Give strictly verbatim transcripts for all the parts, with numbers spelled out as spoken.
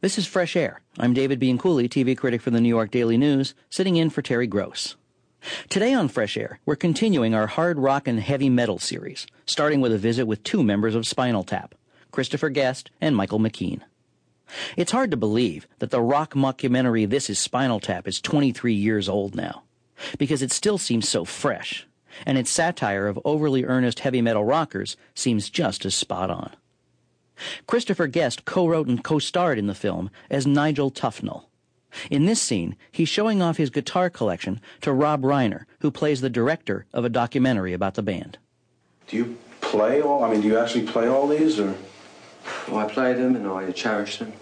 This is Fresh Air. I'm David Bean Cooley, T V critic for the New York Daily News, sitting in for Terry Gross. Today on Fresh Air, we're continuing our hard rock and heavy metal series, starting with a visit with two members of Spinal Tap, Christopher Guest and Michael McKean. It's hard to believe that the rock mockumentary This Is Spinal Tap is twenty-three years old now, because it still seems so fresh, and its satire of overly earnest heavy metal rockers seems just as spot on. Christopher Guest co-wrote and co-starred in the film as Nigel Tufnel. In this scene, he's showing off his guitar collection to Rob Reiner, who plays the director of a documentary about the band. Do you play all, I mean, do you actually play all these, or? Well, I play them and I cherish them.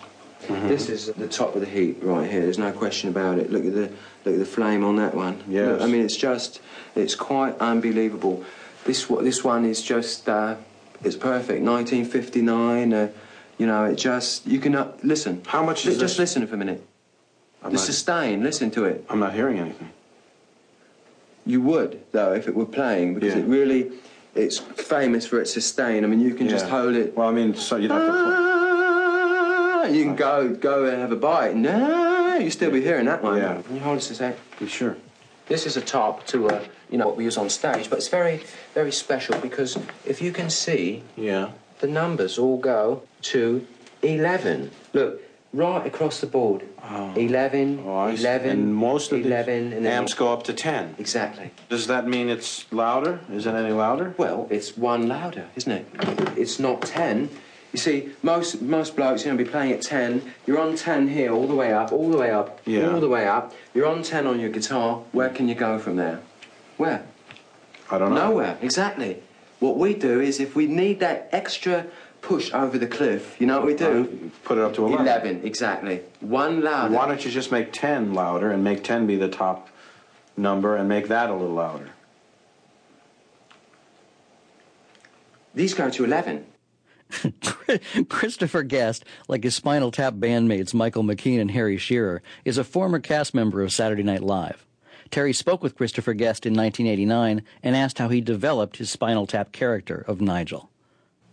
Mm-hmm. This is the top of the heap right here, there's no question about it. Look at the, look at the flame on that one. Yes. Look, I mean, it's just, it's quite unbelievable. This, this one is just... Uh, It's perfect. nineteen fifty-nine, uh, you know, it just... You can... Uh, listen. How much is L- this? Just listen for a minute. I'm the not, sustain, listen to it. I'm not hearing anything. You would, though, if it were playing, because yeah. it really... It's famous for its sustain. I mean, you can yeah. just hold it... Well, I mean, so you'd have to... Ah, you can go go and have a bite. No, you'll still yeah. be hearing that one. Yeah. Can you hold this a sec? You sure? This is a top to, uh, you know, what we use on stage, but it's very, very special because if you can see, yeah, the numbers all go to eleven. Look, right across the board, oh. eleven, oh, eleven, and most of eleven, the amps go up to ten. Exactly. Does that mean it's louder? Is it any louder? Well, it's one louder, isn't it? It's not ten. You see, most most blokes are going to be playing at ten. You're on ten here, all the way up, all the way up, yeah. all the way up. You're on ten on your guitar. Where can you go from there? Where? I don't know. Nowhere, exactly. What we do is if we need that extra push over the cliff, you know what we do? Put it up to eleven. eleven, exactly. One louder. Why don't you just make ten louder and make ten be the top number and make that a little louder? These go to eleven. Christopher Guest, like his Spinal Tap bandmates Michael McKean and Harry Shearer, is a former cast member of Saturday Night Live. Terry spoke with Christopher Guest in nineteen eighty-nine and asked how he developed his Spinal Tap character of Nigel.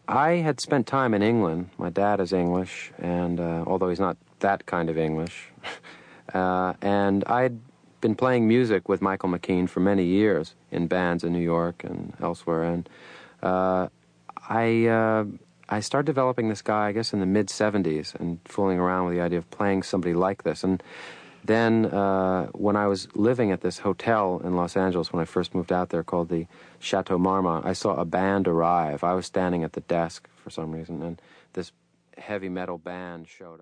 I had spent time in England. My dad is English, and uh, although he's not that kind of English, uh, and I'd been playing music with Michael McKean for many years in bands in New York and elsewhere, and uh, I... Uh, I started developing this guy, I guess, in the mid-seventies and fooling around with the idea of playing somebody like this. And then uh, when I was living at this hotel in Los Angeles, when I first moved out there, called the Chateau Marmont, I saw a band arrive. I was standing at the desk for some reason, and this heavy metal band showed up.